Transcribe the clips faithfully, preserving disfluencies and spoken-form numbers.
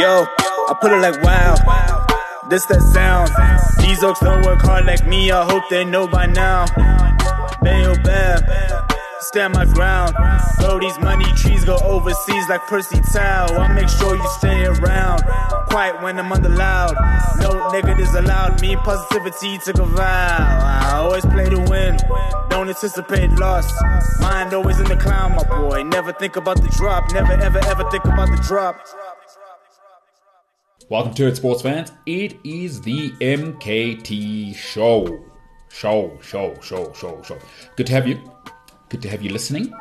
Yo, I put it like wow, this that sound. These oaks don't work hard like me, I hope they know by now. Bayo bam, stand my ground. Throw these money trees, go overseas like Percy Tau. I make sure you stay around, quiet when I'm under loud. No negatives allowed, me positivity took a vow. I always play to win, don't anticipate loss. Mind always in the clown, my boy. Never think about the drop, never ever ever think about the drop. Welcome to it, sports fans. It is the M K T Show. Show, show, show, show, show. Good to have you. Good to have you listening,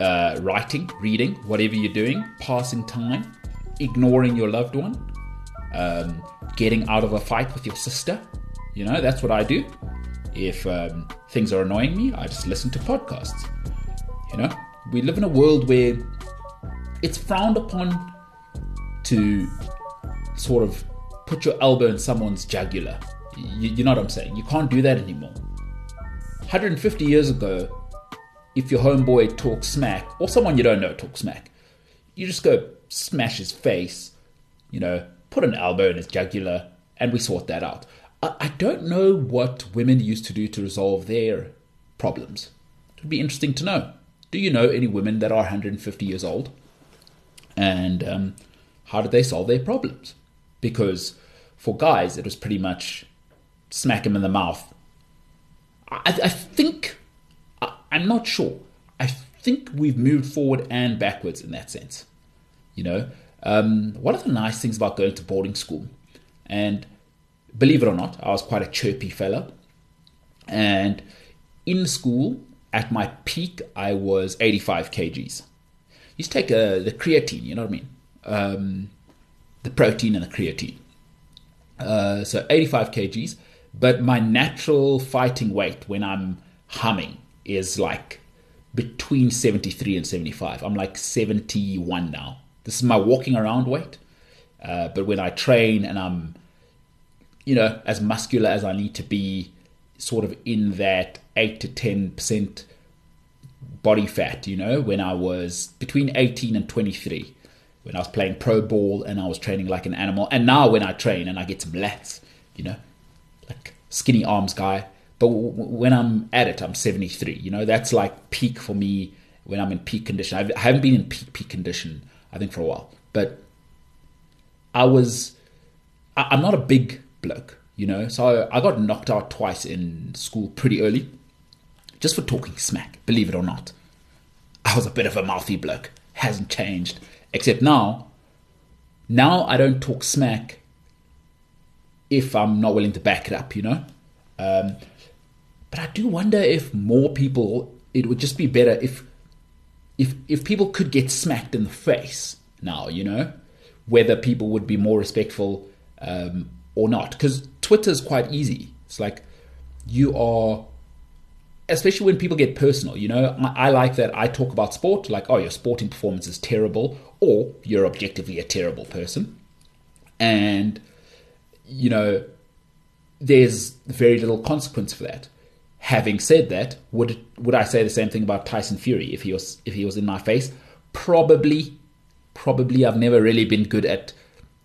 uh, writing, reading, whatever you're doing, passing time, ignoring your loved one, um, getting out of a fight with your sister. You know, that's what I do. If um, things are annoying me, I just listen to podcasts. You know, we live in a world where it's frowned upon to sort of put your elbow in someone's jugular. You, you know what I'm saying? You can't do that anymore. one hundred fifty years ago, if your homeboy talks smack, or someone you don't know talks smack, you just go smash his face, you know, put an elbow in his jugular, and we sort that out. I, I don't know what women used to do to resolve their problems. It would be interesting to know. Do you know any women that are one hundred fifty years old? And um, how did they solve their problems? Because for guys, it was pretty much smack him in the mouth. I, I think, I, I'm not sure. I think we've moved forward and backwards in that sense. You know, um, one of the nice things about going to boarding school, and believe it or not, I was quite a chirpy fella. And in school, at my peak, I was eighty-five kilograms. You take a, the creatine, you know what I mean? Um, the protein and the creatine. Uh, so eighty-five kilograms, but my natural fighting weight when I'm humming is like between seventy-three and seventy-five. I'm like seventy-one now. This is my walking around weight. Uh, but when I train and I'm, you know, as muscular as I need to be, sort of in that eight to ten percent body fat, you know, when I was between eighteen and twenty-three. When I was playing pro ball and I was training like an animal. And now when I train and I get some lats, you know, like skinny arms guy. But w- when I'm at it, I'm seventy-three. You know, that's like peak for me when I'm in peak condition. I've, I haven't been in peak, peak condition, I think, for a while. But I was, I, I'm not a big bloke, you know. So I got knocked out twice in school pretty early just for talking smack, believe it or not. I was a bit of a mouthy bloke. Hasn't changed. Except now, now I don't talk smack if I'm not willing to back it up, you know. Um, but I do wonder if more people, it would just be better if if if people could get smacked in the face now, you know, whether people would be more respectful um, or not. Because Twitter's quite easy. It's like you are, especially when people get personal, you know, I, I like that I talk about sport, like, oh, your sporting performance is terrible, or you're objectively a terrible person. And, you know, there's very little consequence for that. Having said that, would would I say the same thing about Tyson Fury if he was if he was in my face? Probably, probably. I've never really been good at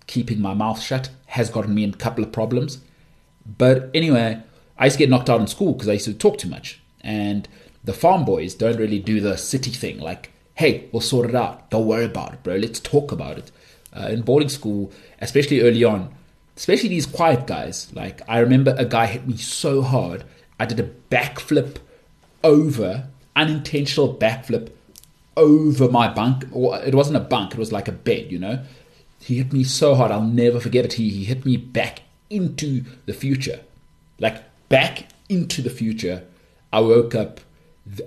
keeping my mouth shut. Has gotten me in a couple of problems. But anyway, I used to get knocked out in school because I used to talk too much. And the farm boys don't really do the city thing. Like, hey, we'll sort it out. Don't worry about it, bro. Let's talk about it. Uh, in boarding school, especially early on, especially these quiet guys. Like, I remember a guy hit me so hard. I did a backflip over, unintentional backflip over my bunk. Or it wasn't a bunk. It was like a bed, you know. He hit me so hard. I'll never forget it. He, he hit me back into the future. Like, back into the future. I woke up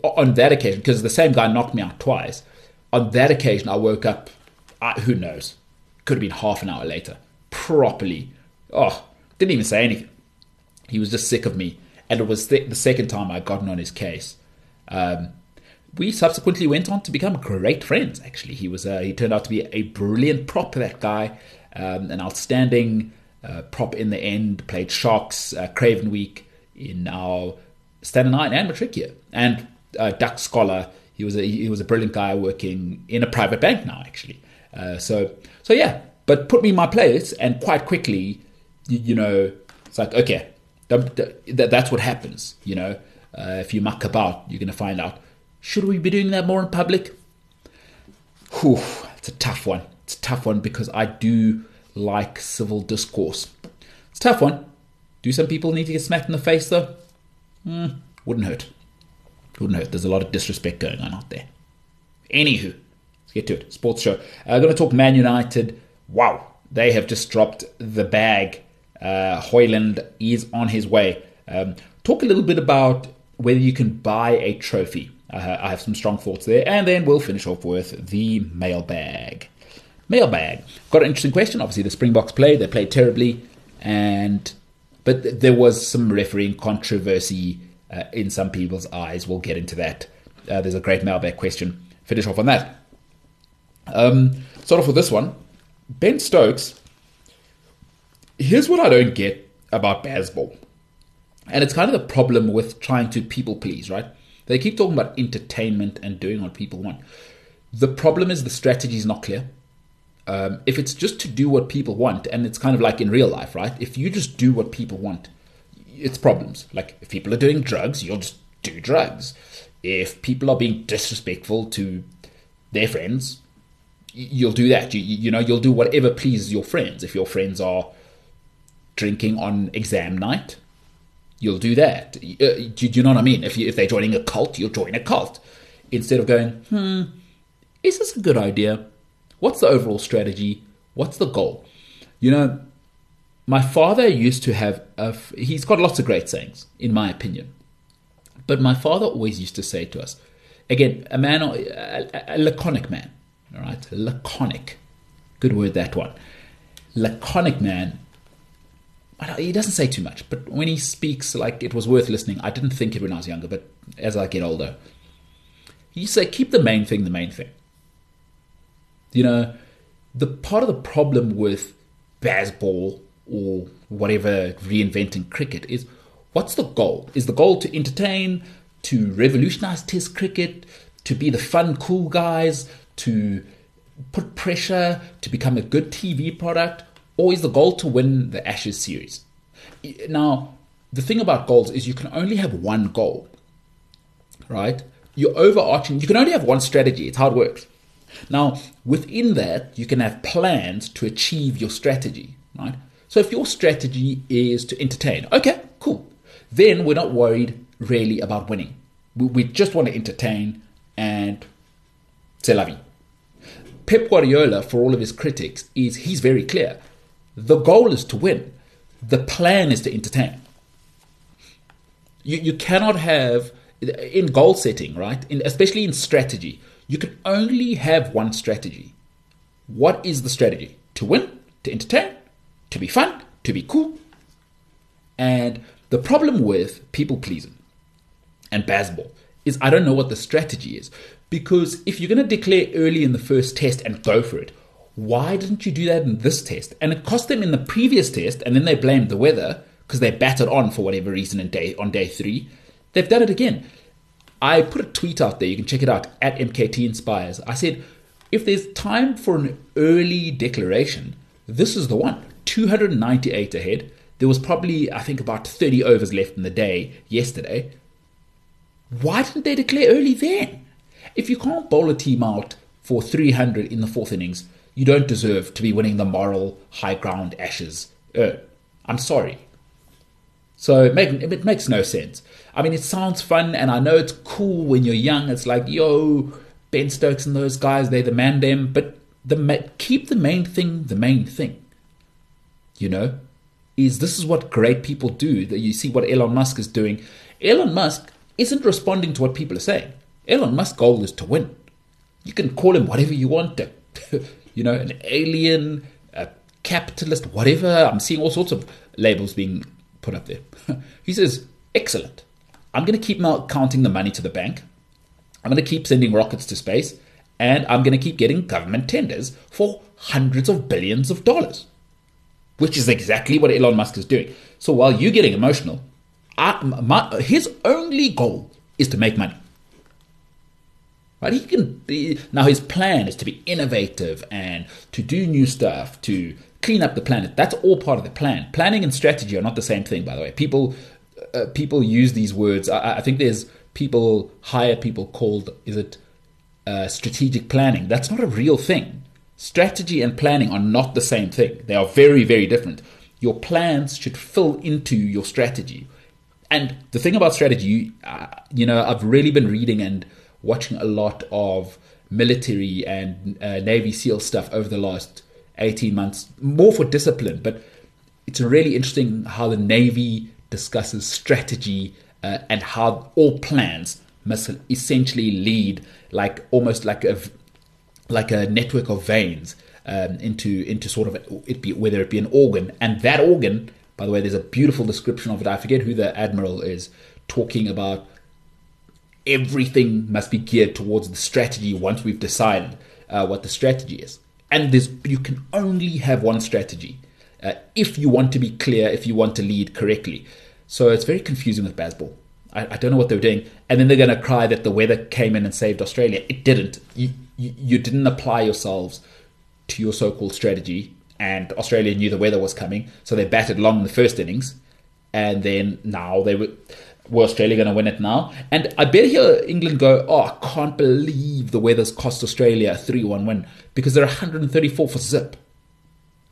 on that occasion, because the same guy knocked me out twice. On that occasion, I woke up, I, who knows, could have been half an hour later, properly. Oh, didn't even say anything. He was just sick of me. And it was th- the second time I'd gotten on his case. Um, we subsequently went on to become great friends, actually. He was uh, he turned out to be a brilliant prop, that guy, um, an outstanding uh, prop in the end, played Sharks, uh, Craven Week, in our Standard Nine and Matric year, and uh, Duck Scholar. He was a, he was a brilliant guy working in a private bank now, actually. Uh, so so yeah, But put me in my place, and quite quickly, you, you know, it's like, okay, that, that, that's what happens. You know, uh, if you muck about, you're going to find out. Should we be doing that more in public? Whew, it's a tough one. It's a tough one because I do like civil discourse. It's a tough one. Do some people need to get smacked in the face though? Mm, wouldn't hurt. Wouldn't hurt. There's a lot of disrespect going on out there. Anywho, let's get to it. Sports show. I'm uh, going to talk Man United. Wow, they have just dropped the bag. Uh, Højlund is on his way. Um, talk a little bit about whether you can buy a trophy. Uh, I have some strong thoughts there. And then we'll finish off with the mailbag. Mailbag. Got an interesting question. Obviously, the Springboks played. They played terribly. and But there was some refereeing controversy uh, in some people's eyes. We'll get into that. Uh, there's a great mailbag question. Finish off on that. Um, start off with this one. Ben Stokes. Here's what I don't get about Bazball. And it's kind of the problem with trying to people please, right? They keep talking about entertainment and doing what people want. The problem is the strategy is not clear. Um, if it's just to do what people want, and it's kind of like in real life, right? If you just do what people want, it's problems. Like if people are doing drugs, you'll just do drugs. If people are being disrespectful to their friends, you'll do that. You, you know, you'll do whatever pleases your friends. If your friends are drinking on exam night, you'll do that. Uh, do, do you know what I mean? If you, if they're joining a cult, you'll join a cult. Instead of going, hmm, is this a good idea? What's the overall strategy? What's the goal? You know, my father used to have, a, he's got lots of great sayings, in my opinion. But my father always used to say to us, again, a man, a, a laconic man, all right? Laconic. Good word, that one. Laconic man. He doesn't say too much, but when he speaks, like, it was worth listening. I didn't think it when I was younger, but as I get older, he used to say, keep the main thing the main thing. You know, the part of the problem with baseball or whatever reinventing cricket is, what's the goal? Is the goal to entertain, to revolutionize Test cricket, to be the fun, cool guys, to put pressure, to become a good T V product? Or is the goal to win the Ashes series? Now, the thing about goals is you can only have one goal, right? You're overarching. You can only have one strategy. It's how it works. Now, within that, you can have plans to achieve your strategy, right? So if your strategy is to entertain, okay, cool. Then we're not worried really about winning. We just want to entertain and c'est la vie. Pep Guardiola, for all of his critics, is he's very clear. The goal is to win. The plan is to entertain. You you cannot have, in goal setting, right? In, especially in strategy, you can only have one strategy. What is the strategy? To win, to entertain, to be fun, to be cool. And the problem with people pleasing and baseball is I don't know what the strategy is. Because if you're going to declare early in the first test and go for it, why didn't you do that in this test? And it cost them in the previous test, and then they blamed the weather because they batted on for whatever reason in day, on day three. They've done it again. I put a tweet out there. You can check it out, at M K T Inspires. I said, if there's time for an early declaration, this is the one. two hundred ninety-eight ahead. There was probably, I think, about thirty overs left in the day yesterday. Why didn't they declare early then? If you can't bowl a team out for three hundred in the fourth innings, you don't deserve to be winning the moral high ground Ashes. Uh, I'm sorry. So it, make, it makes no sense. I mean, it sounds fun, and I know it's cool when you're young. It's like, yo, Ben Stokes and those guys, they're the man them. But the ma- keep the main thing the main thing. You know, is this is what great people do. That you see what Elon Musk is doing. Elon Musk isn't responding to what people are saying. Elon Musk's goal is to win. You can call him whatever you want to. You know, an alien, a capitalist, whatever. I'm seeing all sorts of labels being put up there. He says, excellent. I'm going to keep counting the money to the bank. I'm going to keep sending rockets to space. And I'm going to keep getting government tenders for hundreds of billions of dollars, which is exactly what Elon Musk is doing. So while you're getting emotional, I, my, his only goal is to make money. Right? He can be, now his plan is to be innovative and to do new stuff, to clean up the planet. That's all part of the plan. Planning and strategy are not the same thing, by the way. People uh, people use these words. I, I think there's people, hire people called, is it uh, strategic planning? That's not a real thing. Strategy and planning are not the same thing. They are very, very different. Your plans should fill into your strategy. And the thing about strategy, uh, you know, I've really been reading and watching a lot of military and uh, Navy SEAL stuff over the last eighteen months, more for discipline. But it's really interesting how the Navy discusses strategy uh, and how all plans must essentially lead, like almost like a like a network of veins um, into into sort of it be whether it be an organ, and that organ. By the way, there's a beautiful description of it. I forget who the admiral is, talking about everything must be geared towards the strategy once we've decided uh, what the strategy is. And there's, you can only have one strategy uh, if you want to be clear, if you want to lead correctly. So it's very confusing with Bazball. I, I don't know what they're doing. And then they're going to cry that the weather came in and saved Australia. It didn't. You, you, you didn't apply yourselves to your so-called strategy. And Australia knew the weather was coming, so they batted long in the first innings. And then now they were, were Australia going to win it now? And I bet here England go, oh, I can't believe the weather's cost Australia a three one win, because they're one hundred thirty-four for zip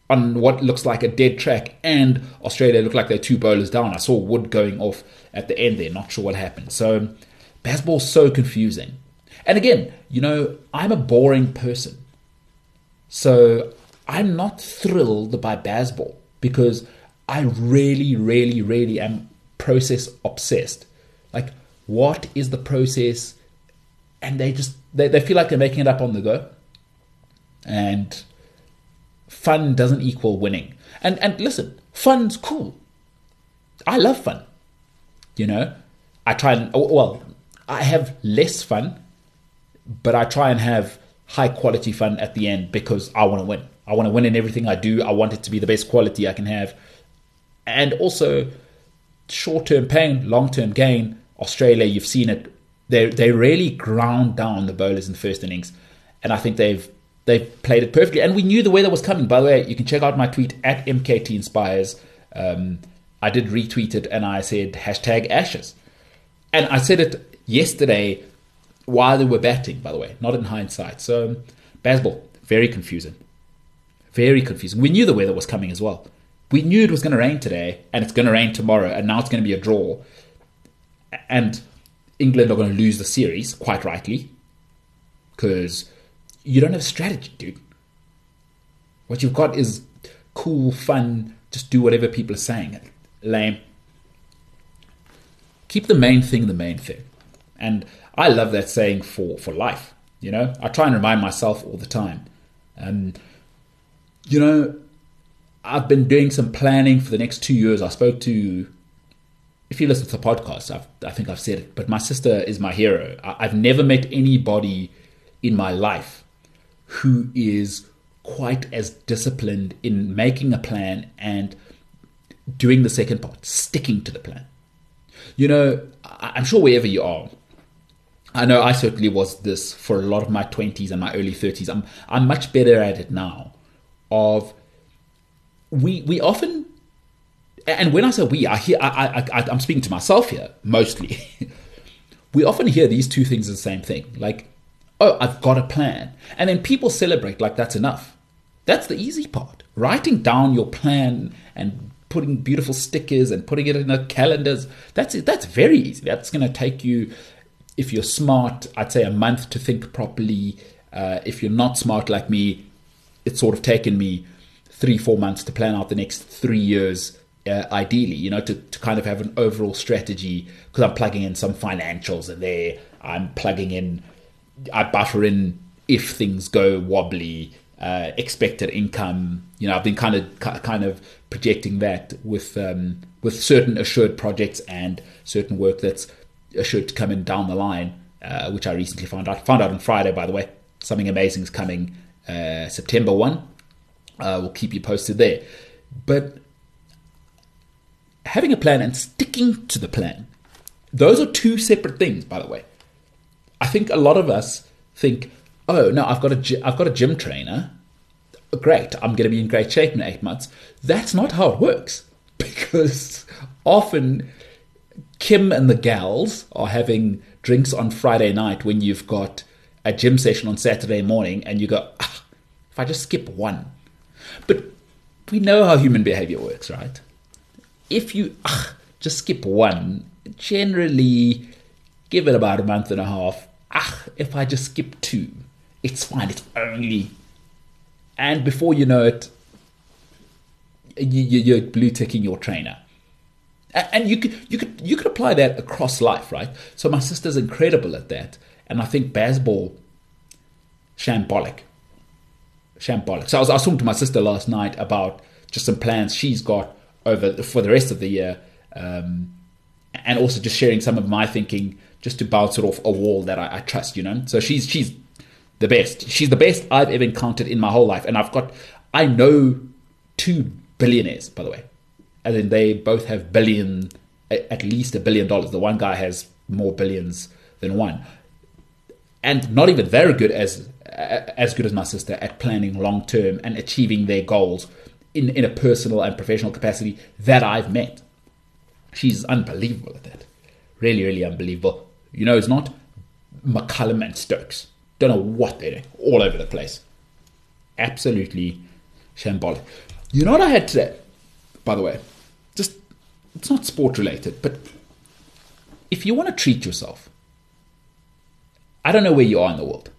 on what looks like a dead track. And Australia looked like they're two bowlers down. I saw Wood going off at the end there, not sure what happened. So baseball's so confusing. And again, you know, I'm a boring person. So I'm not thrilled by Bazball because I really, really, really am process obsessed. Like, what is the process? And they just, they, they feel like they're making it up on the go. And fun doesn't equal winning. And and listen, fun's cool. I love fun. You know, I try and, well, I have less fun, but I try and have high quality fun at the end because I want to win. I want to win in everything I do. I want it to be the best quality I can have. And also, short-term pain, long-term gain. Australia, you've seen it. They they really ground down the bowlers in the first innings. And I think they've they've played it perfectly. And we knew the weather was coming. By the way, you can check out my tweet at M K T Inspires. Um, I did retweet it and I said, hashtag Ashes. And I said it yesterday while they were batting, by the way, not in hindsight. So, Bazball, very confusing. Very confusing. We knew the weather was coming as well. We knew it was going to rain today, and it's going to rain tomorrow, and now it's going to be a draw. And England are going to lose the series, quite rightly, because you don't have strategy, dude. What you've got is cool, fun, just do whatever people are saying. Lame. Keep the main thing the main thing. And I love that saying for, for life, you know. I try and remind myself all the time. And you know, I've been doing some planning for the next two years. I spoke to, if you listen to the podcast, I've, I think I've said it, but my sister is my hero. I, I've never met anybody in my life who is quite as disciplined in making a plan and doing the second part, sticking to the plan. You know, I, I'm sure wherever you are, I know I certainly was this for a lot of my twenties and my early thirties. I'm I'm much better at it now. Of we we often, and when I say we, I hear I I, I I'm speaking to myself here mostly. We often hear these two things as the same thing. Like, oh, I've got a plan, and then people celebrate like that's enough. That's the easy part. Writing down your plan and putting beautiful stickers and putting it in a calendars. That's that's very easy. That's going to take you, if you're smart, I'd say a month to think properly. Uh, if you're not smart like me, it's sort of taken me three, four months to plan out the next three years, uh, ideally, you know, to, to kind of have an overall strategy, because I'm plugging in some financials in there. I'm plugging in, I buffer in if things go wobbly, uh, expected income. You know, I've been kind of kind of projecting that with um, with certain assured projects and certain work that's assured to come in down the line, uh, which I recently found out. Found out on Friday, by the way, something amazing is coming. Uh, September first, uh, we'll keep you posted there. But having a plan and sticking to the plan, those are two separate things, by the way. I think a lot of us think, oh, no, I've got a, I've got a gym trainer. Great, I'm going to be in great shape in eight months. That's not how it works, because often Kim and the gals are having drinks on Friday night when you've got a gym session on Saturday morning, and you go, ah, if I just skip one. But we know how human behavior works, right? If you ah, just skip one, generally give it about a month and a half. Ah, if I just skip two, it's fine, it's only. And before you know it, you, you, you're blue ticking your trainer. And you could you could you could apply that across life, right? So my sister's incredible at that, and I think Bazball, shambolic, shambolic. So I was, I was talking to my sister last night about just some plans she's got over for the rest of the year, um, and also just sharing some of my thinking just to bounce it off a wall that I, I trust, you know. So she's she's the best. She's the best I've ever encountered in my whole life, and I've got I know two billionaires, by the way. And then they both have billion, at least a billion dollars. The one guy has more billions than one, and not even very good as as good as my sister at planning long term and achieving their goals in in a personal and professional capacity that I've met. She's unbelievable at that, really, really unbelievable. You know, it's not McCullum and Stokes. Don't know what they're doing, all over the place. Absolutely shambolic. You know what I had today? By the way, just it's not sport related, but if you want to treat yourself, I don't know where you are in the world,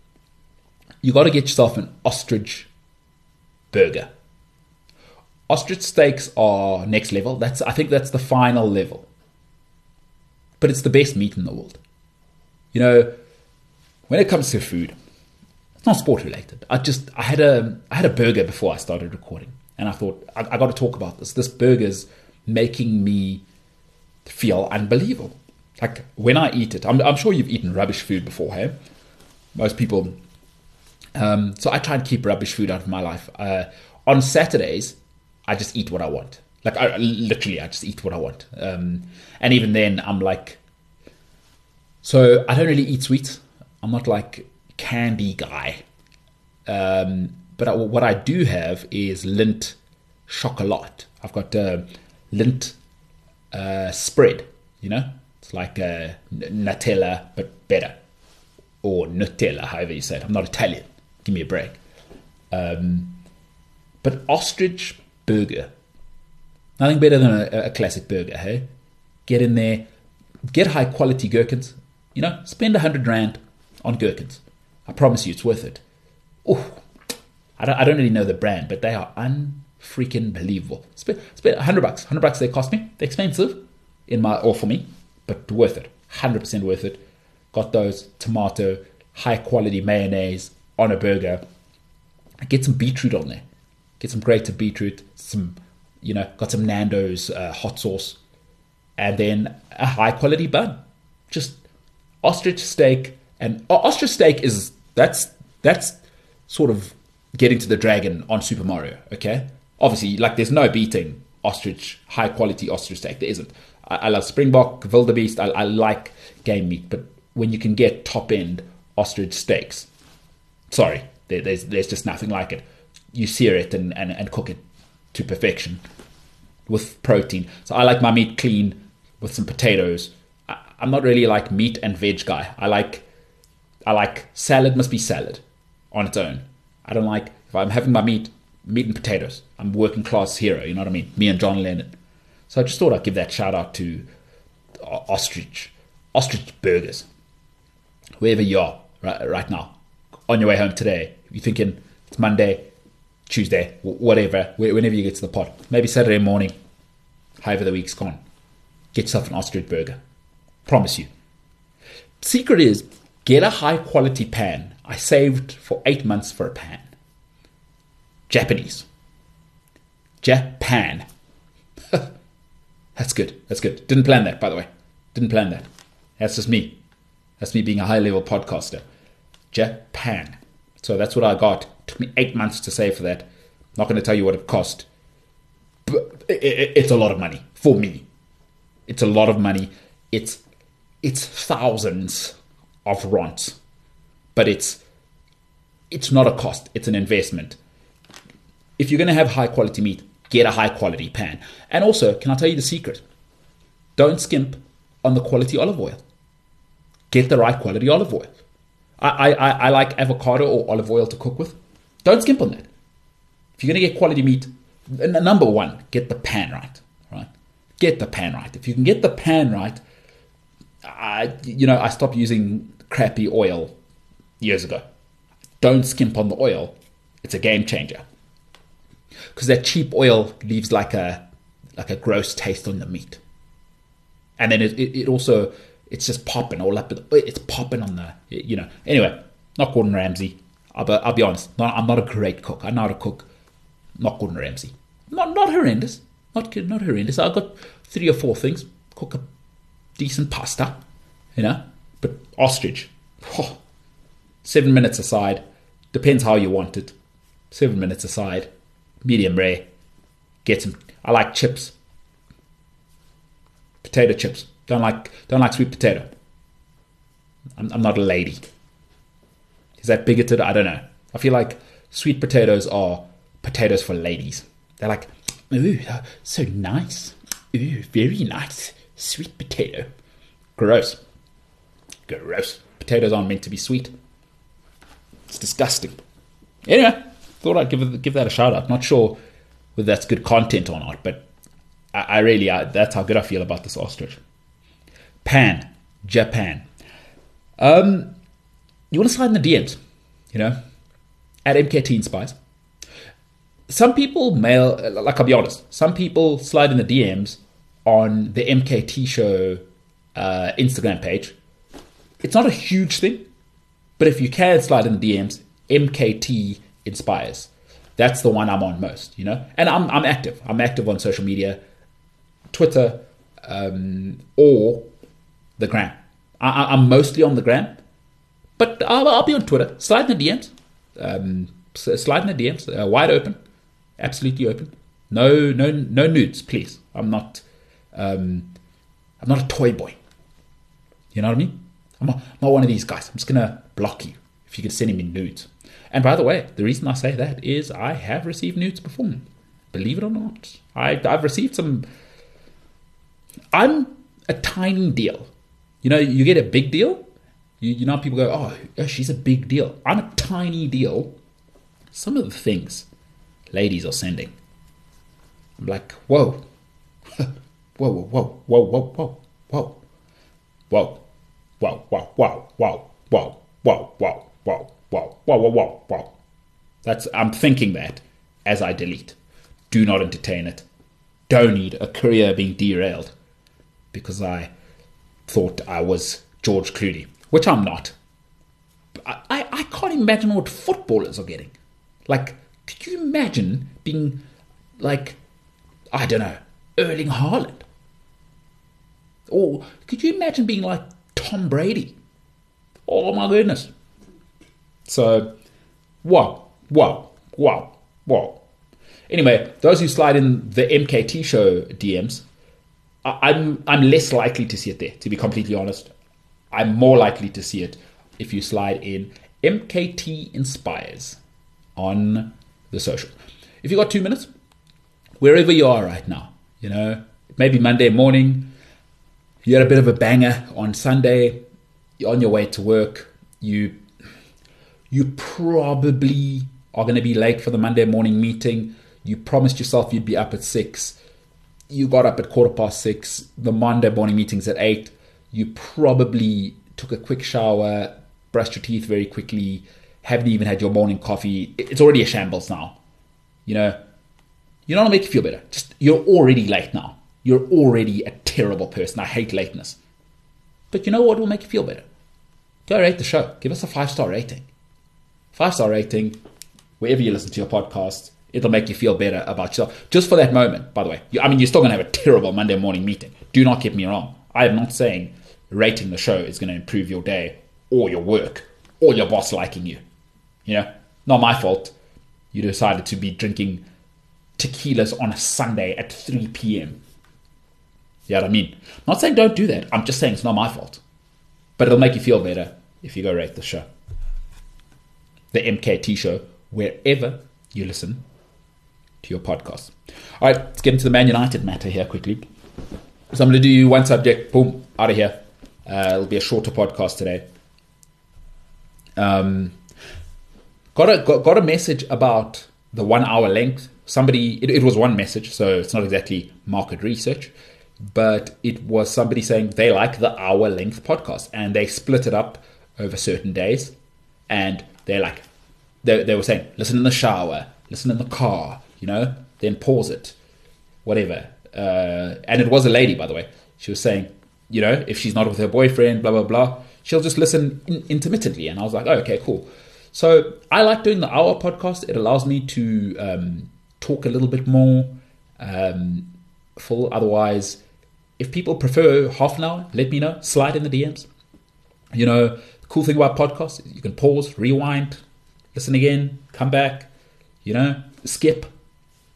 you got to get yourself an ostrich burger. Ostrich steaks are next level. That's I think that's the final level. But it's the best meat in the world. You know, when it comes to food, it's not sport related. I just I had a I had a burger before I started recording. And I thought, I, I got to talk about this. This burger's making me feel unbelievable. Like, when I eat it, I'm, I'm sure you've eaten rubbish food before, hey? Most people. Um, so I try and keep rubbish food out of my life. Uh, on Saturdays, I just eat what I want. Like, I, literally, I just eat what I want. Um, and even then, I'm like... So, I don't really eat sweets. I'm not like candy guy. Um... But I, what I do have is Lindt chocolate. I've got uh, Lindt uh, spread, you know? It's like uh, Nutella, but better. Or Nutella, however you say it. I'm not Italian. Give me a break. Um, but ostrich burger. Nothing better than a, a classic burger, hey? Get in there. Get high-quality gherkins. You know, spend one hundred rand on gherkins. I promise you, it's worth it. Ooh. I don't, I don't really know the brand, but they are unfreaking believable. Spend, spend one hundred bucks. one hundred bucks they cost me. They're expensive, in my or for me, but worth it. one hundred percent worth it. Got those tomato, high-quality mayonnaise on a burger. Get some beetroot on there. Get some grated beetroot. Some, you know, got some Nando's uh, hot sauce. And then a high-quality bun. Just ostrich steak. And oh, ostrich steak is, that's that's sort of... Getting to the dragon on Super Mario, okay? Obviously, like, there's no beating ostrich, high-quality ostrich steak. There isn't. I, I love Springbok, Wildebeest. I, I like game meat. But when you can get top-end ostrich steaks, sorry, there, there's there's just nothing like it. You sear it and, and, and cook it to perfection with protein. So I like my meat clean with some potatoes. I, I'm not really like meat and veg guy. I like I like salad must be salad on its own. I don't like, if I'm having my meat, meat and potatoes. I'm a working class hero, you know what I mean? Me and John Lennon. So I just thought I'd give that shout out to ostrich, ostrich burgers. Wherever you are right, right now, on your way home today, if you're thinking it's Monday, Tuesday, whatever, whenever you get to the pod, maybe Saturday morning, however the week's gone, get yourself an ostrich burger. Promise you. Secret is, get a high quality pan. I saved for eight months for a pan. Japanese. Japan. That's good. That's good. Didn't plan that, by the way. Didn't plan that. That's just me. That's me being a high-level podcaster. Japan. So that's what I got. Took me eight months to save for that. Not going to tell you what it cost. But it's a lot of money for me. It's a lot of money. It's it's thousands of rands. But it's it's not a cost, it's an investment. If you're going to have high quality meat, get a high quality pan. And also, can I tell you the secret? Don't skimp on the quality olive oil. Get the right quality olive oil. I, I, I like avocado or olive oil to cook with. Don't skimp on that. If you're going to get quality meat, number one, get the pan right. Right? Get the pan right. If you can get the pan right, I, you know, I stopped using crappy oil years ago. Don't skimp on the oil. It's a game changer. Because that cheap oil leaves like a like a gross taste on the meat. And then it, it, it also, it's just popping all up. It's popping on the, you know. Anyway, not Gordon Ramsay. I'll be, I'll be honest. Not, I'm not a great cook. I know how to cook. Not Gordon Ramsay. Not not horrendous. Not not horrendous. I've got three or four things. Cook a decent pasta, you know. But ostrich. Oh, seven minutes aside. Depends how you want it. Seven minutes aside. Medium rare. Get some. I like chips. Potato chips. Don't like don't like sweet potato. I'm, I'm not a lady. Is that bigoted? I don't know. I feel like sweet potatoes are potatoes for ladies. They're like, ooh, so nice. Ooh, very nice. Sweet potato. Gross. Gross. Potatoes aren't meant to be sweet. It's disgusting. Anyway, thought I'd give it, give that a shout out. Not sure whether that's good content or not, but I, I really, I, that's how good I feel about this ostrich. Pan, Japan. Um, you want to slide in the D Ms, you know, at M K T Inspires. Some people mail, like I'll be honest, some people slide in the D Ms on the M K T Show uh, Instagram page. It's not a huge thing, but if you can slide in the D Ms, M K T Inspires. That's the one I'm on most, you know. And I'm I'm active. I'm active on social media, Twitter, um, or the gram. I, I'm mostly on the gram, but I'll, I'll be on Twitter. Slide in the D Ms. Um, slide in the D Ms. Uh, wide open, absolutely open. No, no, no nudes, please. I'm not. Um, I'm not a toy boy. You know what I mean? I'm not, I'm not one of these guys. I'm just gonna block you if you could send me nudes. And by the way, the reason I say that is I have received nudes before. Believe it or not, I, I've received some. I'm a tiny deal. You know, you get a big deal. You, you know, people go, oh, she's a big deal. I'm a tiny deal. Some of the things ladies are sending, I'm like, whoa. whoa, whoa, whoa, whoa, whoa, whoa, whoa. Whoa, whoa, whoa, whoa, whoa, whoa, whoa, whoa, whoa. Whoa, whoa, whoa, whoa, whoa. That's, I'm thinking that as I delete. Do not entertain it. Don't need a career being derailed because I thought I was George Clooney, which I'm not. I, I, I can't imagine what footballers are getting. Like, could you imagine being like, I don't know, Erling Haaland? Or could you imagine being like Tom Brady? Oh, my goodness. So, whoa, whoa, whoa, whoa. Anyway, those who slide in the M K T Show D Ms, I'm I'm less likely to see it there, to be completely honest. I'm more likely to see it if you slide in M K T Inspires on the social. If you've got two minutes, wherever you are right now, you know, maybe Monday morning, you had a bit of a banger on Sunday, you're on your way to work, you... You probably are going to be late for the Monday morning meeting. You promised yourself you'd be up at six. You got up at quarter past six. The Monday morning meeting's at eight. You probably took a quick shower, brushed your teeth very quickly, haven't even had your morning coffee. It's already a shambles now. You know, you don't want to make you feel better. Just, you're already late now. You're already a terrible person. I hate lateness. But you know what will make you feel better? Go rate the show. Give us a five-star rating. Five-star rating, wherever you listen to your podcast, it'll make you feel better about yourself. Just for that moment, by the way. You, I mean, you're still going to have a terrible Monday morning meeting. Do not get me wrong. I am not saying rating the show is going to improve your day or your work or your boss liking you. You know, not my fault. You decided to be drinking tequilas on a Sunday at three p.m. You know what I mean? I'm not saying don't do that. I'm just saying it's not my fault. But it'll make you feel better if you go rate the show. the M K T Show, wherever you listen to your podcast. All right, let's get into the Man United matter here quickly. So I'm going to do one subject, boom, out of here. Uh, it'll be a shorter podcast today. Um, got a got, got a message about the one hour length. Somebody, it, it was one message, so it's not exactly market research, but it was somebody saying they like the hour length podcast and they split it up over certain days. And they're like, they they were saying, listen in the shower, listen in the car, you know, then pause it, whatever. Uh, and it was a lady, by the way. She was saying, you know, if she's not with her boyfriend, blah, blah, blah, she'll just listen in, intermittently. And I was like, oh, okay, cool. So I like doing the hour podcast. It allows me to um, talk a little bit more. Um, full. Otherwise, if people prefer half an hour, let me know. Slide in the D Ms. You know, the cool thing about podcasts is you can pause, rewind, listen again, come back, you know, skip.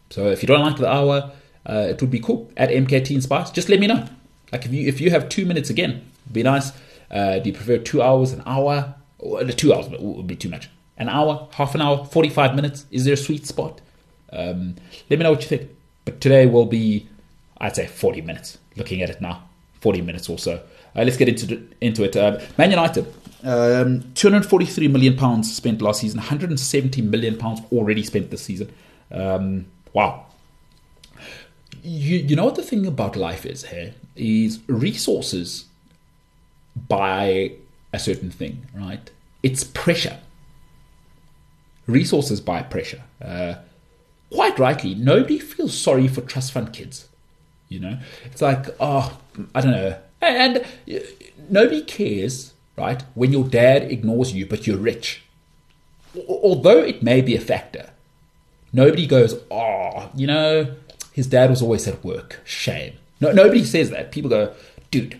So if you don't like the hour, uh, it would be cool. At M K T Inspires, just let me know. Like if you if you have two minutes again, it'd be nice. Uh, do you prefer two hours, an hour? Or two hours would be too much. An hour, half an hour, forty-five minutes. Is there a sweet spot? Um, let me know what you think. But today will be, I'd say, forty minutes. Looking at it now, forty minutes or so. Uh, let's get into into it. Uh, Man United, um, two hundred forty-three million pounds spent last season, one hundred seventy million pounds already spent this season. Um, wow. You you know what the thing about life is here is resources buy a certain thing, right? It's pressure. Resources buy pressure. Uh, quite rightly, nobody feels sorry for trust fund kids. You know, it's like, oh, I don't know. And nobody cares, right, when your dad ignores you, but you're rich. Although it may be a factor, nobody goes, oh, you know, his dad was always at work. Shame. No, nobody says that. People go, dude,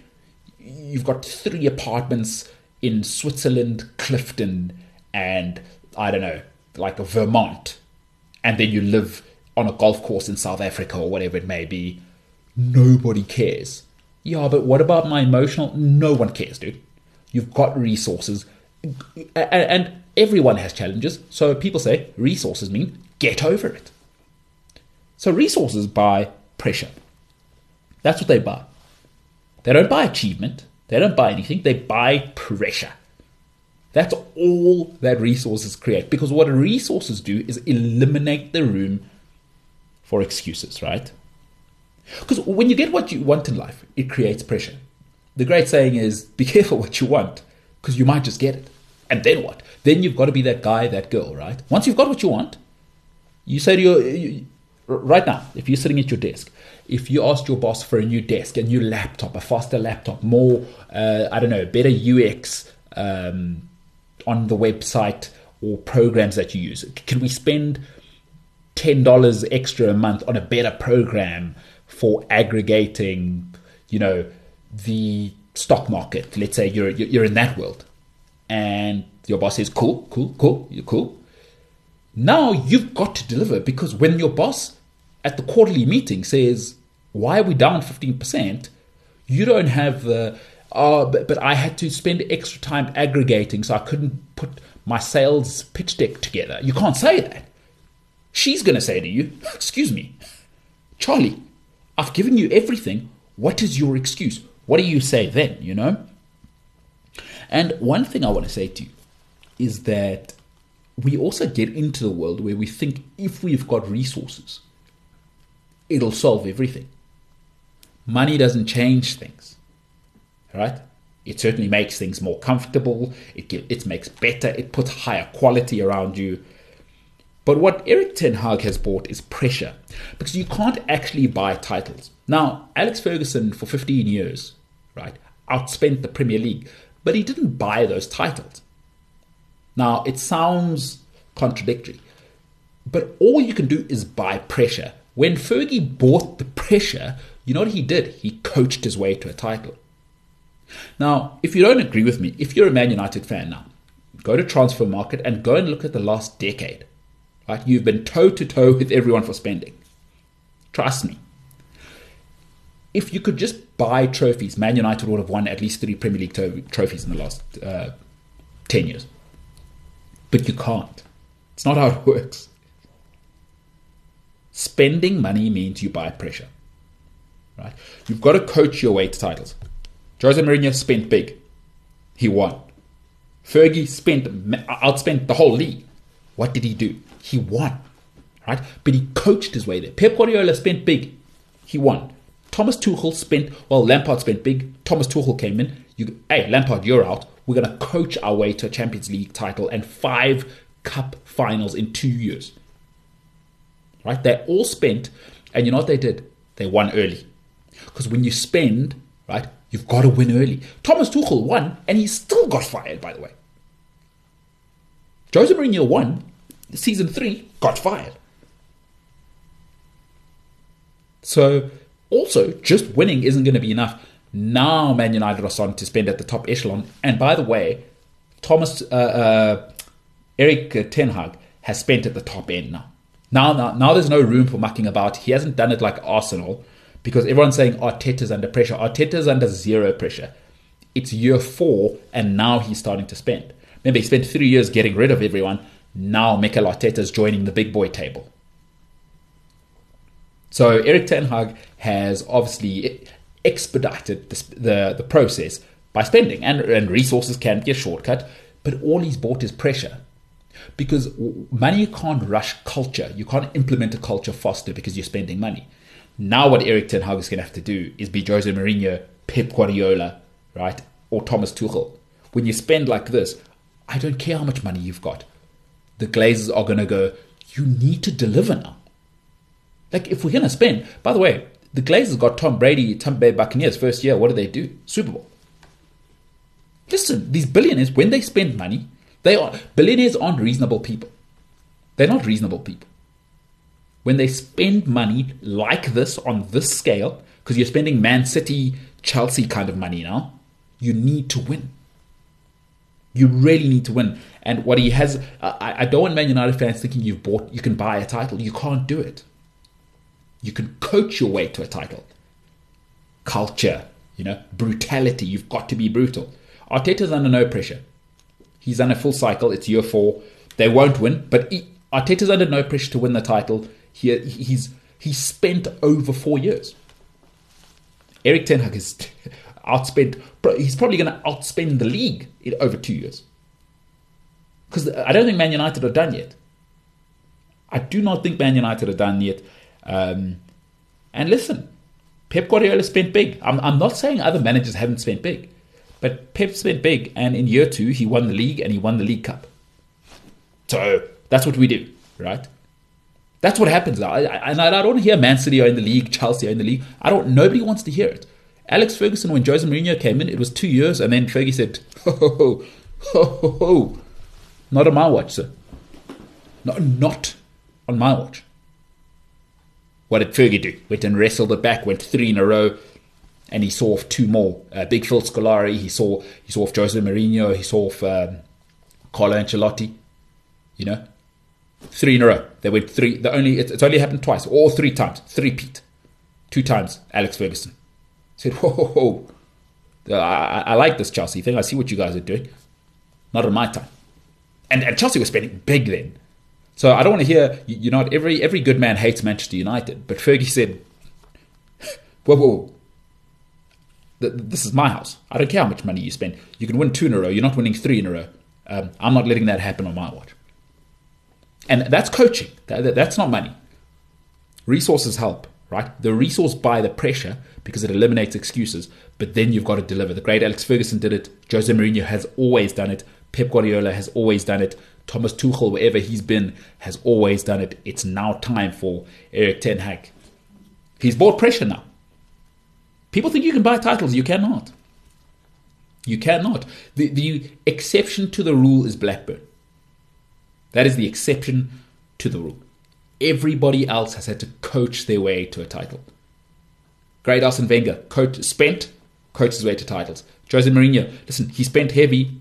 you've got three apartments in Switzerland, Clifton, and I don't know, like Vermont. And then you live on a golf course in South Africa or whatever it may be. Nobody cares. Yeah, but what about my emotional? No one cares, dude. You've got resources. And everyone has challenges. So people say resources mean get over it. So resources buy pressure. That's what they buy. They don't buy achievement. They don't buy anything. They buy pressure. That's all that resources create. Because what resources do is eliminate the room for excuses, right? Because when you get what you want in life, it creates pressure. The great saying is, be careful what you want, because you might just get it. And then what? Then you've got to be that guy, that girl, right? Once you've got what you want, you say to your... You, right now, if you're sitting at your desk, if you asked your boss for a new desk, a new laptop, a faster laptop, more, uh, I don't know, better U X um, on the website or programs that you use. Can we spend ten dollars extra a month on a better program for aggregating, you know, the stock market? Let's say you're you're in that world, and your boss says, "Cool, cool, cool, you're cool." Now you've got to deliver, because when your boss at the quarterly meeting says, "Why are we down fifteen percent?" you don't have the oh, but, but I had to spend extra time aggregating, so I couldn't put my sales pitch deck together. You can't say that. She's going to say to you, "Excuse me, Charlie, I've given you everything. What is your excuse? What do you say then, you know?" And one thing I want to say to you is that we also get into the world where we think if we've got resources, it'll solve everything. Money doesn't change things, right? It certainly makes things more comfortable. It gives, it makes better. It puts higher quality around you. But what Erik ten Hag has bought is pressure, because you can't actually buy titles. Now, Alex Ferguson for fifteen years, right, outspent the Premier League, but he didn't buy those titles. Now, it sounds contradictory, but all you can do is buy pressure. When Fergie bought the pressure, you know what he did? He coached his way to a title. Now, if you don't agree with me, if you're a Man United fan now, go to Transfer Market and go and look at the last decade. Right? You've been toe-to-toe with everyone for spending. Trust me. If you could just buy trophies, Man United would have won at least three Premier League to- trophies in the last uh, ten years. But you can't. It's not how it works. Spending money means you buy pressure. Right? You've got to coach your way to titles. Jose Mourinho spent big. He won. Fergie spent, outspent the whole league. What did he do? He won. Right? But he coached his way there. Pep Guardiola spent big. He won. Thomas Tuchel spent, well, Lampard spent big. Thomas Tuchel came in. You, hey, Lampard, you're out. We're going to coach our way to a Champions League title and five cup finals in two years. Right? They all spent, and you know what they did? They won early. Because when you spend, right, you've got to win early. Thomas Tuchel won, and he still got fired, by the way. Jose Mourinho won, season three, got fired. So, also, just winning isn't going to be enough. Now Man United are starting to spend at the top echelon. And by the way, Thomas, uh, uh, Erik ten Hag has spent at the top end now. Now, now. Now there's no room for mucking about. He hasn't done it like Arsenal, because everyone's saying Arteta's under pressure. Arteta's under zero pressure. It's year four and now he's starting to spend. Remember, he spent three years getting rid of everyone. Now Mikel Arteta's joining the big boy table. So Erik ten Hag has obviously expedited the, the, the process by spending, and, and resources can be a shortcut, but all he's bought is pressure, because money can't rush culture. You can't implement a culture faster because you're spending money. Now what Erik ten Hag is going to have to do is be Jose Mourinho, Pep Guardiola, right, or Thomas Tuchel. When you spend like this, I don't care how much money you've got. The Glazers are going to go, you need to deliver now. Like, if we're going to spend, by the way, the Glazers got Tom Brady, Tampa Bay Buccaneers, first year. What did they do? Super Bowl. Listen, these billionaires, when they spend money, they are billionaires aren't reasonable people. They're not reasonable people. When they spend money like this, on this scale, because you're spending Man City, Chelsea kind of money now, you need to win. You really need to win. And what he has, I, I don't want Man United fans thinking you've bought, you can buy a title. You can't do it. You can coach your way to a title. Culture, you know, brutality. You've got to be brutal. Arteta's under no pressure. He's under full cycle. It's year four. They won't win, but he, Arteta's under no pressure to win the title. He, he's he's spent over four years. Erik ten Hag is outspent. He's probably going to outspend the league in over two years. Because I don't think Man United are done yet. I do not think Man United are done yet. Um, and listen, Pep Guardiola spent big. I'm, I'm not saying other managers haven't spent big, but Pep spent big, and in year two he won the league and he won the League Cup. So that's what we do, right? That's what happens now. I, I, and I don't hear Man City are in the league, Chelsea are in the league. I don't. Nobody wants to hear it. Alex Ferguson, when Jose Mourinho came in, it was two years, and then Fergie said, "Ho ho ho, ho ho ho, not on my watch, sir. Not not on my watch." What did Fergie do? Went and wrestled it back, went three in a row, and he saw off two more. Uh, Big Phil Scolari, he saw he saw off Jose Mourinho, he saw off um, Carlo Ancelotti, you know. Three in a row. They went three. The only it's, it's only happened twice, or three times. Three Pete. Two times, Alex Ferguson. Said, whoa, whoa, whoa. I, I like this Chelsea thing. I see what you guys are doing. Not on my time. And, and Chelsea was spending big then. So I don't want to hear, you know, every every good man hates Manchester United. But Fergie said, whoa, whoa, whoa. This is my house. I don't care how much money you spend. You can win two in a row. You're not winning three in a row. Um, I'm not letting that happen on my watch. And that's coaching. That, that, that's not money. Resources help, right? The resource by the pressure, because it eliminates excuses. But then you've got to deliver. The great Alex Ferguson did it. Jose Mourinho has always done it. Pep Guardiola has always done it. Thomas Tuchel, wherever he's been, has always done it. It's now time for Erik ten Hag. He's bought pressure now. People think you can buy titles. You cannot. You cannot. The, the exception to the rule is Blackburn. That is the exception to the rule. Everybody else has had to coach their way to a title. Great Arsene Wenger, coach, spent, coached his way to titles. Jose Mourinho, listen, he spent heavy.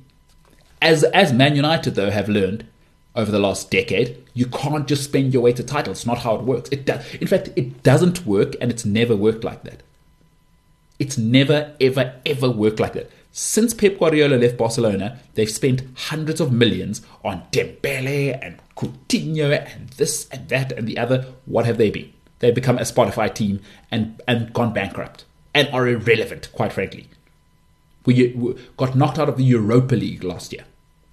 As as Man United, though, have learned over the last decade, you can't just spend your way to titles. It's not how it works. It do, in fact, it doesn't work, and it's never worked like that. It's never, ever, ever worked like that. Since Pep Guardiola left Barcelona, they've spent hundreds of millions on Dembele and Coutinho and this and that and the other. What have they been? They've become a Spotify team and, and gone bankrupt and are irrelevant, quite frankly. We, we got knocked out of the Europa League last year.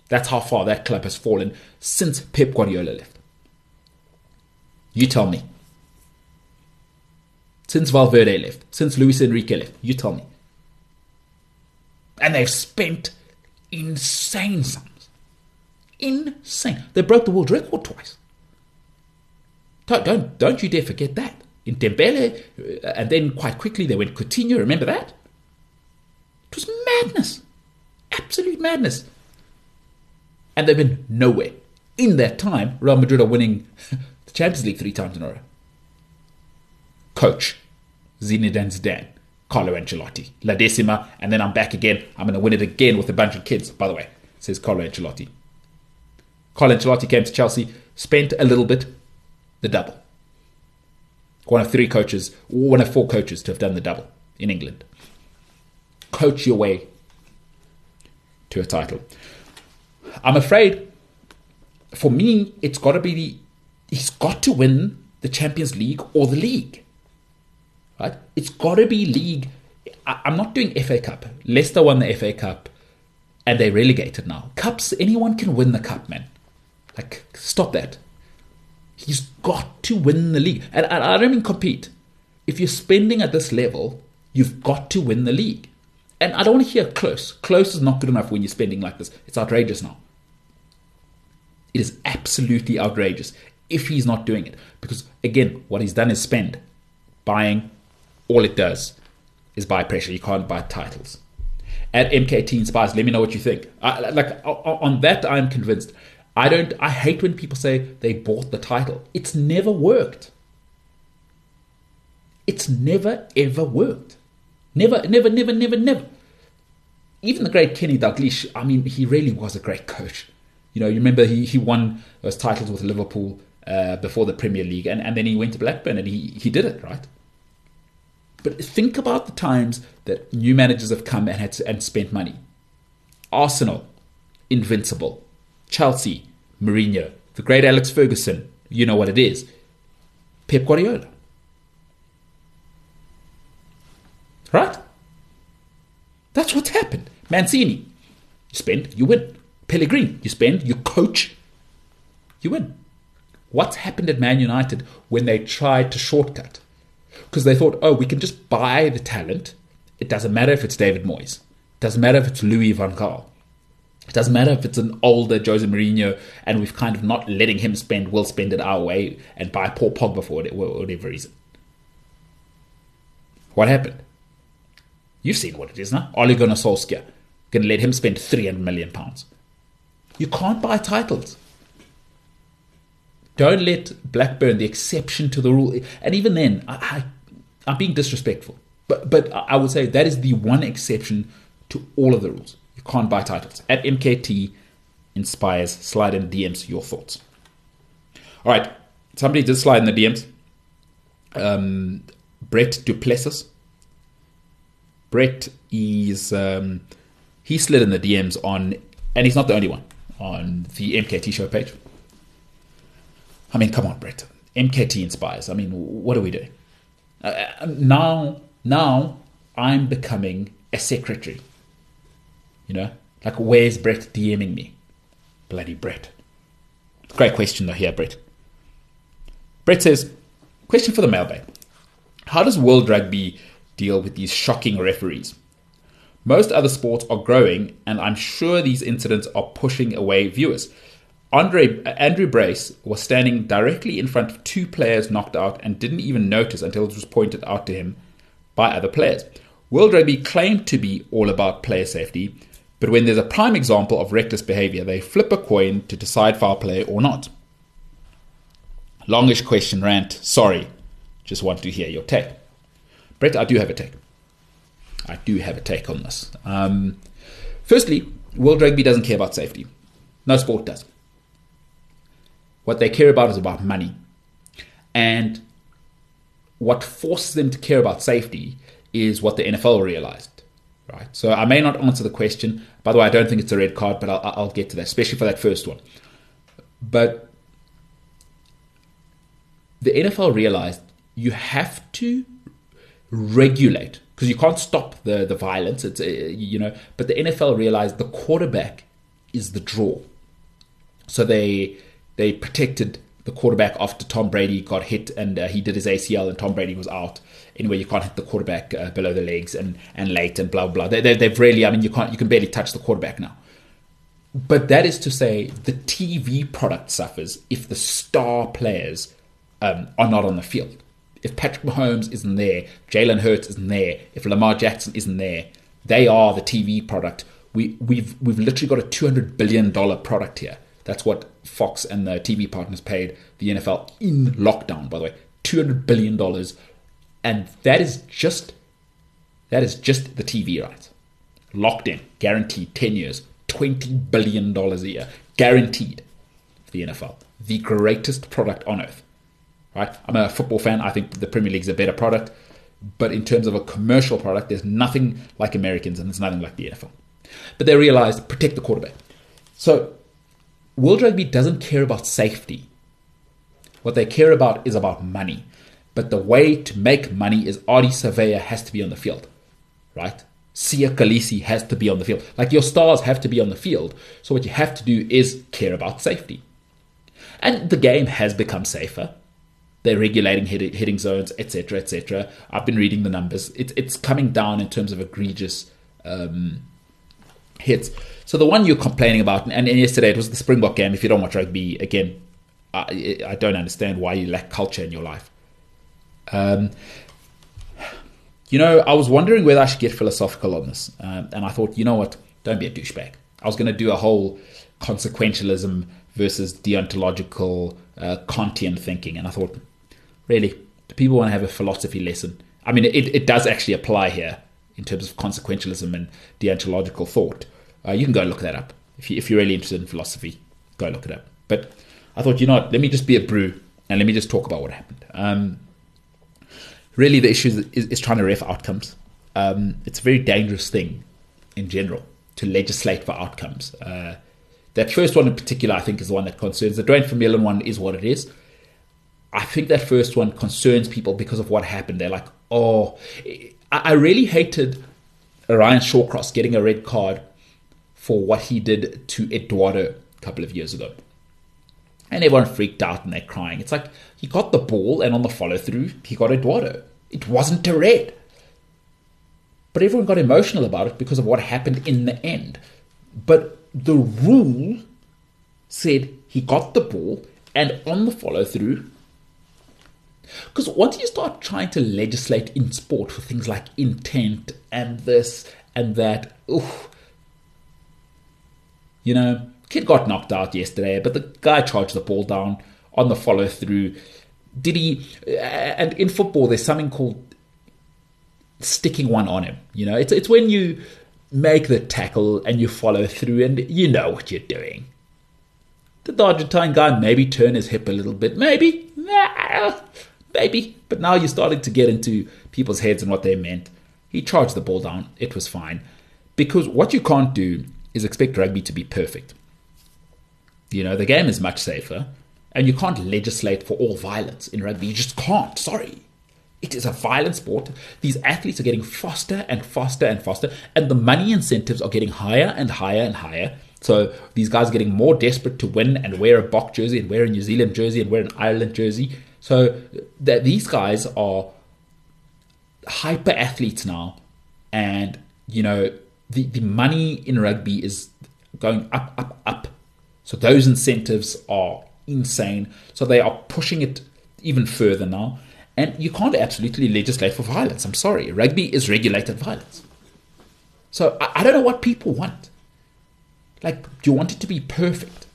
That's how far that club has fallen since Pep Guardiola left. You tell me. Since Valverde left, since Luis Enrique left, you tell me. And they've spent insane sums. Insane. They broke the world record twice. Don't, don't, don't you dare forget that. In Dembele, and then quite quickly they went Coutinho, remember that? It was madness. Absolute madness. And they've been nowhere. In that time, Real Madrid are winning the Champions League three times in a row. Coach, Zinedine Zidane. Carlo Ancelotti, La Decima, and then I'm back again. I'm going to win it again with a bunch of kids, by the way, says Carlo Ancelotti. Carlo Ancelotti came to Chelsea, spent a little bit, the double. One of three coaches, one of four coaches to have done the double in England. Coach your way to a title. I'm afraid, for me, it's got to be the, he's got to win the Champions League or the league. Right? It's got to be league. I, I'm not doing F A Cup. Leicester won the F A Cup and they're relegated now. Cups, anyone can win the cup, man. Like, stop that. He's got to win the league. And, and I don't mean compete. If you're spending at this level, you've got to win the league. And I don't want to hear close. Close is not good enough when you're spending like this. It's outrageous now. It is absolutely outrageous if he's not doing it. Because, again, what he's done is spend. Buying. All it does is buy pressure. You can't buy titles. At M K T Inspires, let me know what you think. I, like on that, I'm convinced. I don't. I hate when people say they bought the title. It's never worked. It's never ever worked. Never, never, never, never, never. Even the great Kenny Dalglish. I mean, he really was a great coach. You know, you remember he he won those titles with Liverpool uh, before the Premier League, and, and then he went to Blackburn and he he did it right. But think about the times that new managers have come and had to, and spent money. Arsenal, invincible. Chelsea, Mourinho. The great Alex Ferguson, you know what it is. Pep Guardiola. Right? That's what's happened. Mancini, you spend, you win. Pellegrini, you spend, you coach, you win. What's happened at Man United when they tried to shortcut? Because they thought, oh, we can just buy the talent. It doesn't matter if it's David Moyes. It doesn't matter if it's Louis van Gaal. It doesn't matter if it's an older Jose Mourinho and we've kind of not letting him spend, we'll spend it our way and buy Paul Pogba for whatever reason. What happened? You've seen what it is now. Ole Gunnar Solskjaer. Going to let him spend three hundred million pounds. You can't buy titles. Don't let Blackburn, the exception to the rule, and even then, I, I, I'm being disrespectful. But but I would say that is the one exception to all of the rules. You can't buy titles. At M K T Inspires, slide in the D Ms your thoughts. All right, somebody did slide in the D Ms. Um, Brett Duplessis. Brett is um, he slid in the D Ms on, and he's not the only one on the M K T show page. I mean, come on, Brett. M K T Inspires. I mean, what are we doing? Uh, now, now I'm becoming a secretary. You know? Like, where's Brett DMing me? Bloody Brett. Great question, though, here, Brett. Brett says, question for the mailbag. How does World Rugby deal with these shocking referees? Most other sports are growing, and I'm sure these incidents are pushing away viewers. Andre, Andrew Brace was standing directly in front of two players knocked out and didn't even notice until it was pointed out to him by other players. World Rugby claimed to be all about player safety, but when there's a prime example of reckless behaviour, they flip a coin to decide foul play or not. Longish question rant. Sorry. Just want to hear your take. Brett, I do have a take. I do have a take on this. Um, firstly, World Rugby doesn't care about safety. No sport does. What they care about is about money. And what forces them to care about safety is what the N F L realized. right? So I may not answer the question. By the way, I don't think it's a red card, but I'll, I'll get to that, especially for that first one. But the N F L realized you have to regulate, because you can't stop the, the violence. It's uh, you know, but the N F L realized the quarterback is the draw. So they they protected the quarterback after Tom Brady got hit and uh, he did his A C L and Tom Brady was out. Anyway, you can't hit the quarterback uh, below the legs and, and late and blah, blah. They, they, they've really, I mean, you can't, you can barely touch the quarterback now. But that is to say the T V product suffers if the star players um, are not on the field. If Patrick Mahomes isn't there, Jalen Hurts isn't there, if Lamar Jackson isn't there, they are the T V product. We, we've, we've literally got a two hundred billion dollars product here. That's what Fox and the T V partners paid the N F L in lockdown, by the way, two hundred billion dollars. And that is just that is just the T V rights. Locked in, guaranteed, ten years, twenty billion dollars a year, guaranteed for the N F L. The greatest product on earth, right? I'm a football fan. I think the Premier League is a better product. But in terms of a commercial product, there's nothing like Americans and there's nothing like the N F L. But they realized, protect the quarterback. So World Rugby doesn't care about safety. What they care about is about money. But the way to make money is Adi Surveyor has to be on the field, right? Sia Khaleesi has to be on the field. Like, your stars have to be on the field. So what you have to do is care about safety. And the game has become safer. They're regulating hit- hitting zones, et cetera, et cetera. I've been reading the numbers. It, it's coming down in terms of egregious um, hits. So the one you're complaining about, and, and yesterday it was the Springbok game. If you don't watch rugby, again, I, I don't understand why you lack culture in your life. Um, you know, I was wondering whether I should get philosophical on this. Um, and I thought, you know what? Don't be a douchebag. I was going to do a whole consequentialism versus deontological uh, Kantian thinking. And I thought, really, do people want to have a philosophy lesson? I mean, it, it does actually apply here in terms of consequentialism and deontological thought. Uh, you can go look that up. If, you, if you're really interested in philosophy, go look it up. But I thought, you know what? Let me just be a brew and let me just talk about what happened. Um, Really, the issue is, is trying to ref outcomes. Um, it's a very dangerous thing in general to legislate for outcomes. Uh, that first one in particular, I think, is the one that concerns. The Dwayne Vermeulen one is what it is. I think that first one concerns people because of what happened. They're like, oh, I, I really hated Ryan Shawcross getting a red card for what he did to Eduardo a couple of years ago. And everyone freaked out and they're crying. It's like, he got the ball and on the follow-through, he got Eduardo. It wasn't a red. But everyone got emotional about it because of what happened in the end. But the rule said he got the ball and on the follow-through. Because once you start trying to legislate in sport for things like intent and this and that, oof, you know, kid got knocked out yesterday, but the guy charged the ball down on the follow-through. Did he... And in football, there's something called sticking one on him. You know, it's it's when you make the tackle and you follow through and you know what you're doing. The Argentine guy maybe turned his hip a little bit. Maybe. Maybe. But now you're starting to get into people's heads and what they meant. He charged the ball down. It was fine. Because what you can't do is expect rugby to be perfect. You know, the game is much safer. And you can't legislate for all violence in rugby. You just can't. Sorry. It is a violent sport. These athletes are getting faster and faster and faster. And the money incentives are getting higher and higher and higher. So these guys are getting more desperate to win and wear a Bok jersey and wear a New Zealand jersey and wear an Ireland jersey. So that these guys are hyper athletes now. And, you know, the, the money in rugby is going up, up, up. So those incentives are insane. So they are pushing it even further now. And you can't absolutely legislate for violence. I'm sorry. Rugby is regulated violence. So I, I don't know what people want. Like, do you want it to be perfect?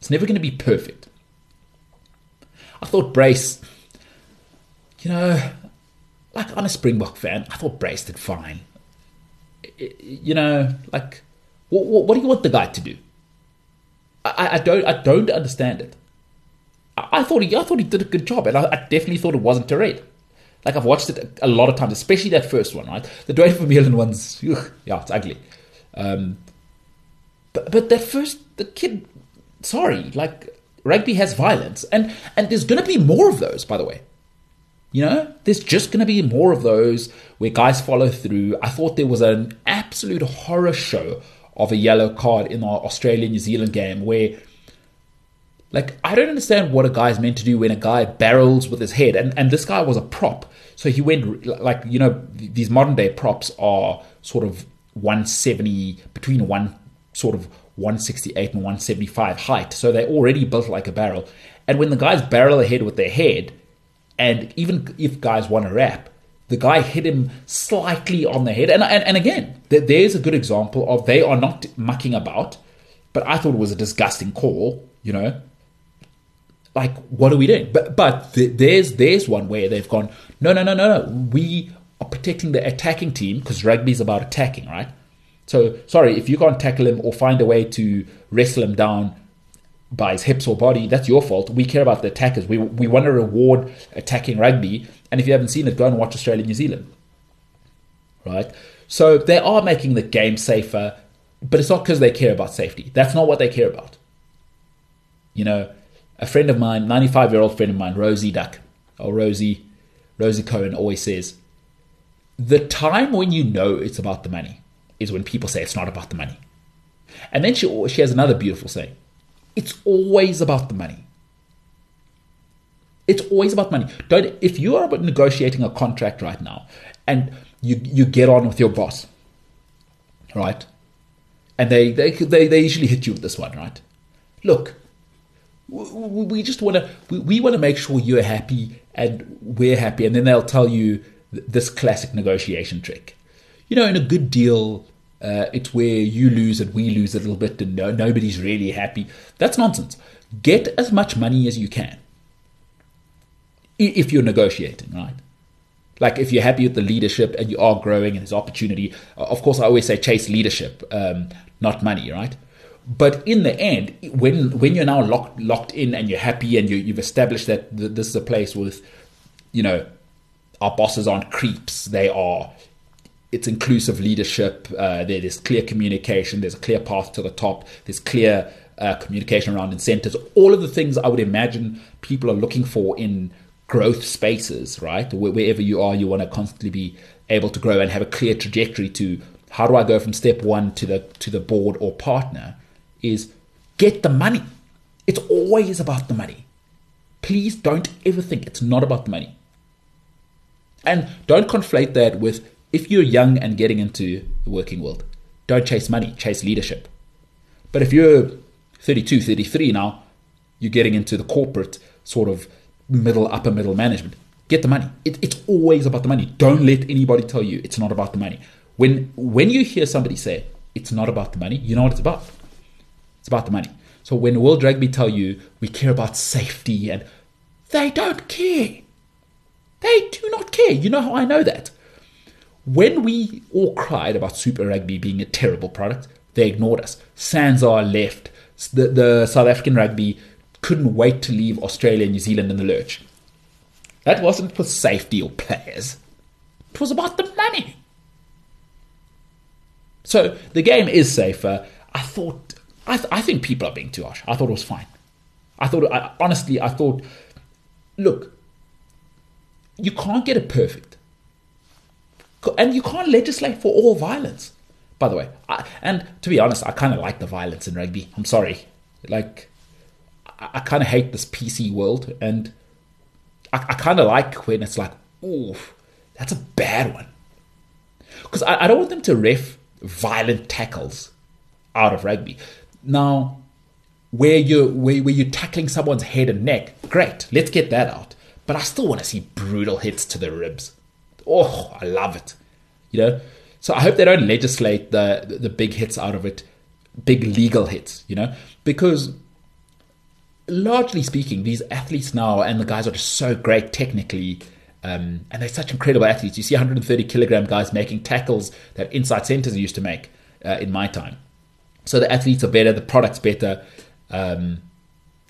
It's never going to be perfect. I thought Brace, you know, like, I'm a Springbok fan. I thought Brace did fine. You know, like, what, what, what do you want the guy to do? I, I don't I don't understand it. I, I thought he I thought he did a good job, and I, I definitely thought it wasn't a red. Like, I've watched it a lot of times, especially that first one, right? The Dwayne Vermeulen ones, ugh, yeah, it's ugly. Um, but but that first, the kid, sorry, like, rugby has violence. And, and there's going to be more of those, by the way. You know, there's just going to be more of those where guys follow through. I thought there was an absolute horror show of a yellow card in our Australia-New Zealand game where, like, I don't understand what a guy's meant to do when a guy barrels with his head. And, and this guy was a prop. So he went, like, you know, these modern-day props are sort of one seventy, between one sort of one sixty-eight and one seventy-five height. So they're already built like a barrel. And when the guys barrel ahead with their head, and even if guys want to wrap, the guy hit him slightly on the head. And and, and again, there's a good example of they are not mucking about. But I thought it was a disgusting call, you know. Like, what are we doing? But but there's there's one where they've gone, no, no, no, no, no. We are protecting the attacking team because rugby is about attacking, right? So, sorry, if you can't tackle him or find a way to wrestle him down by his hips or body, that's your fault. We care about the attackers. We we want to reward attacking rugby. And if you haven't seen it, go and watch Australia, New Zealand. Right? So they are making the game safer, but it's not because they care about safety. That's not what they care about. You know, a friend of mine, ninety-five-year-old friend of mine, Rosie Duck, or Rosie, Rosie Cohen always says, the time when you know it's about the money is when people say it's not about the money. And then she she has another beautiful saying. It's always about the money. It's always about money. Don't, if you are negotiating a contract right now and you you get on with your boss, right? And they they they, they usually hit you with this one, right? Look, we, we just want to we, we want to make sure you're happy and we're happy, and then they'll tell you this classic negotiation trick. You know, in a good deal, Uh, it's where you lose and we lose a little bit and no, nobody's really happy. That's nonsense. Get as much money as you can if you're negotiating, right? Like, if you're happy with the leadership and you are growing and there's opportunity. Of course, I always say chase leadership, um, not money, right? But in the end, when when you're now locked locked in and you're happy and you, you've established that this is a place with, you know, our bosses aren't creeps, they are... It's inclusive leadership. Uh, there, there's clear communication. There's a clear path to the top. There's clear uh, communication around incentives. All of the things I would imagine people are looking for in growth spaces, right? Where, wherever you are, you want to constantly be able to grow and have a clear trajectory to how do I go from step one to the to the board or partner is get the money. It's always about the money. Please don't ever think it's not about the money. And don't conflate that with, if you're young and getting into the working world, don't chase money, chase leadership. But if you're thirty-two, thirty-three now, you're getting into the corporate sort of middle, upper middle management, get the money. It, it's always about the money. Don't let anybody tell you it's not about the money. When, when you hear somebody say it's not about the money, you know what it's about. It's about the money. So when World Rugby tell you we care about safety, and they don't care. They do not care. You know how I know that? When we all cried about Super Rugby being a terrible product, they ignored us. Sanzar left. The, the South African rugby couldn't wait to leave Australia and New Zealand in the lurch. That wasn't for safety or players. It was about the money. So the game is safer. I thought, I, th- I think people are being too harsh. I thought it was fine. I thought, I, honestly, I thought, look, you can't get it perfect. And you can't legislate for all violence, by the way. I, and to be honest, I kind of like the violence in rugby. I'm sorry. Like, I, I kind of hate this P C world. And I, I kind of like when it's like, ooh, that's a bad one. Because I, I don't want them to ref violent tackles out of rugby. Now, where you're, where, where you're tackling someone's head and neck, great, let's get that out. But I still want to see brutal hits to the ribs. Oh, I love it, you know. So I hope they don't legislate the the big hits out of it, big legal hits, you know, because largely speaking, these athletes now and the guys are just so great technically, um, and they're such incredible athletes. You see one hundred thirty kilogram guys making tackles that inside centers used to make uh, in my time. So the athletes are better, the product's better, um,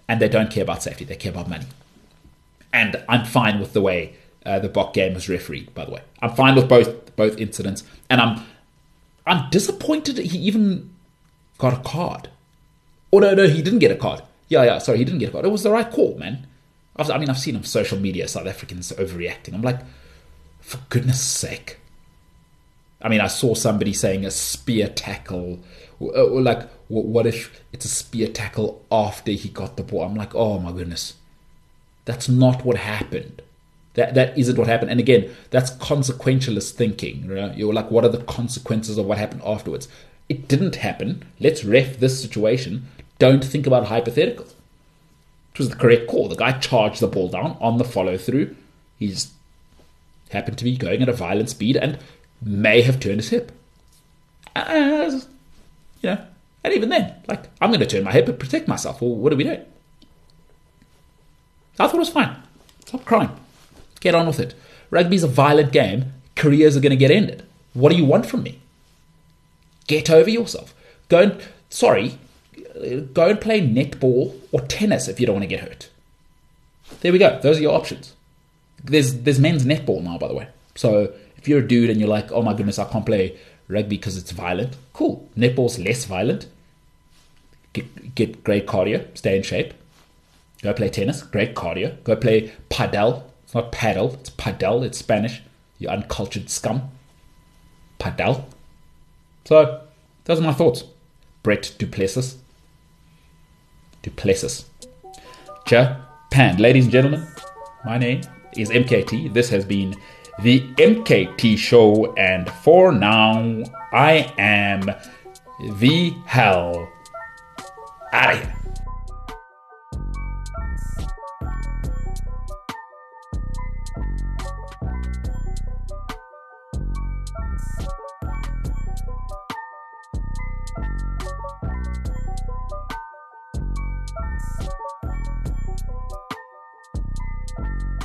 and they don't care about safety. They care about money, and I'm fine with the way uh, the Bok game was refereed, by the way. I'm fine with both both incidents, and I'm I'm disappointed that he even got a card. Oh, no, no, he didn't get a card. Yeah, yeah, sorry, he didn't get a card. It was the right call, man. I've, I mean, I've seen on social media South Africans overreacting. I'm like, for goodness sake. I mean, I saw somebody saying a spear tackle. Or like, what if it's a spear tackle after he got the ball? I'm like, oh my goodness. That's not what happened. That That isn't what happened. And again, that's consequentialist thinking. You know? You're like, what are the consequences of what happened afterwards? It didn't happen. Let's ref this situation. Don't think about hypotheticals. It was the correct call. The guy charged the ball down on the follow-through. He's happened to be going at a violent speed and may have turned his hip. Uh, you know, and even then, like, I'm going to turn my hip and protect myself. Well, what are we doing? I thought it was fine. Stop crying. Get on with it. Rugby's a violent game. Careers are going to get ended. What do you want from me? Get over yourself. Go and, sorry, go and play netball or tennis if you don't want to get hurt. There we go. Those are your options. There's there's men's netball now, by the way. So if you're a dude and you're like, oh my goodness, I can't play rugby because it's violent. Cool. Netball's less violent. Get, get great cardio. Stay in shape. Go play tennis. Great cardio. Go play padel. It's not paddle. It's padel. It's Spanish. You uncultured scum. Padel. So, those are my thoughts. Brett Duplessis. Duplessis. Japan. Ladies and gentlemen, my name is M K T. This has been the M K T Show. And for now, I am the hell out of here. Thank you.